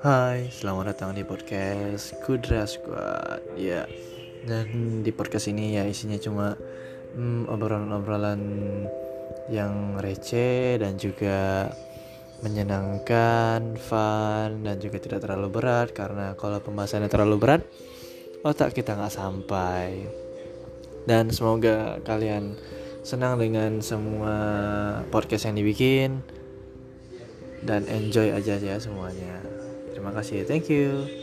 Hai, selamat datang di podcast QUDRA SQUAD. Ya, dan di podcast ini ya isinya cuma obrolan-obrolan yang receh dan juga menyenangkan, fun, dan juga tidak terlalu berat. Karena kalau pembahasannya terlalu berat, otak kita gak sampai. Dan semoga kalian senang dengan semua podcast yang dibikin. Dan enjoy aja ya semuanya. Terima kasih, thank you.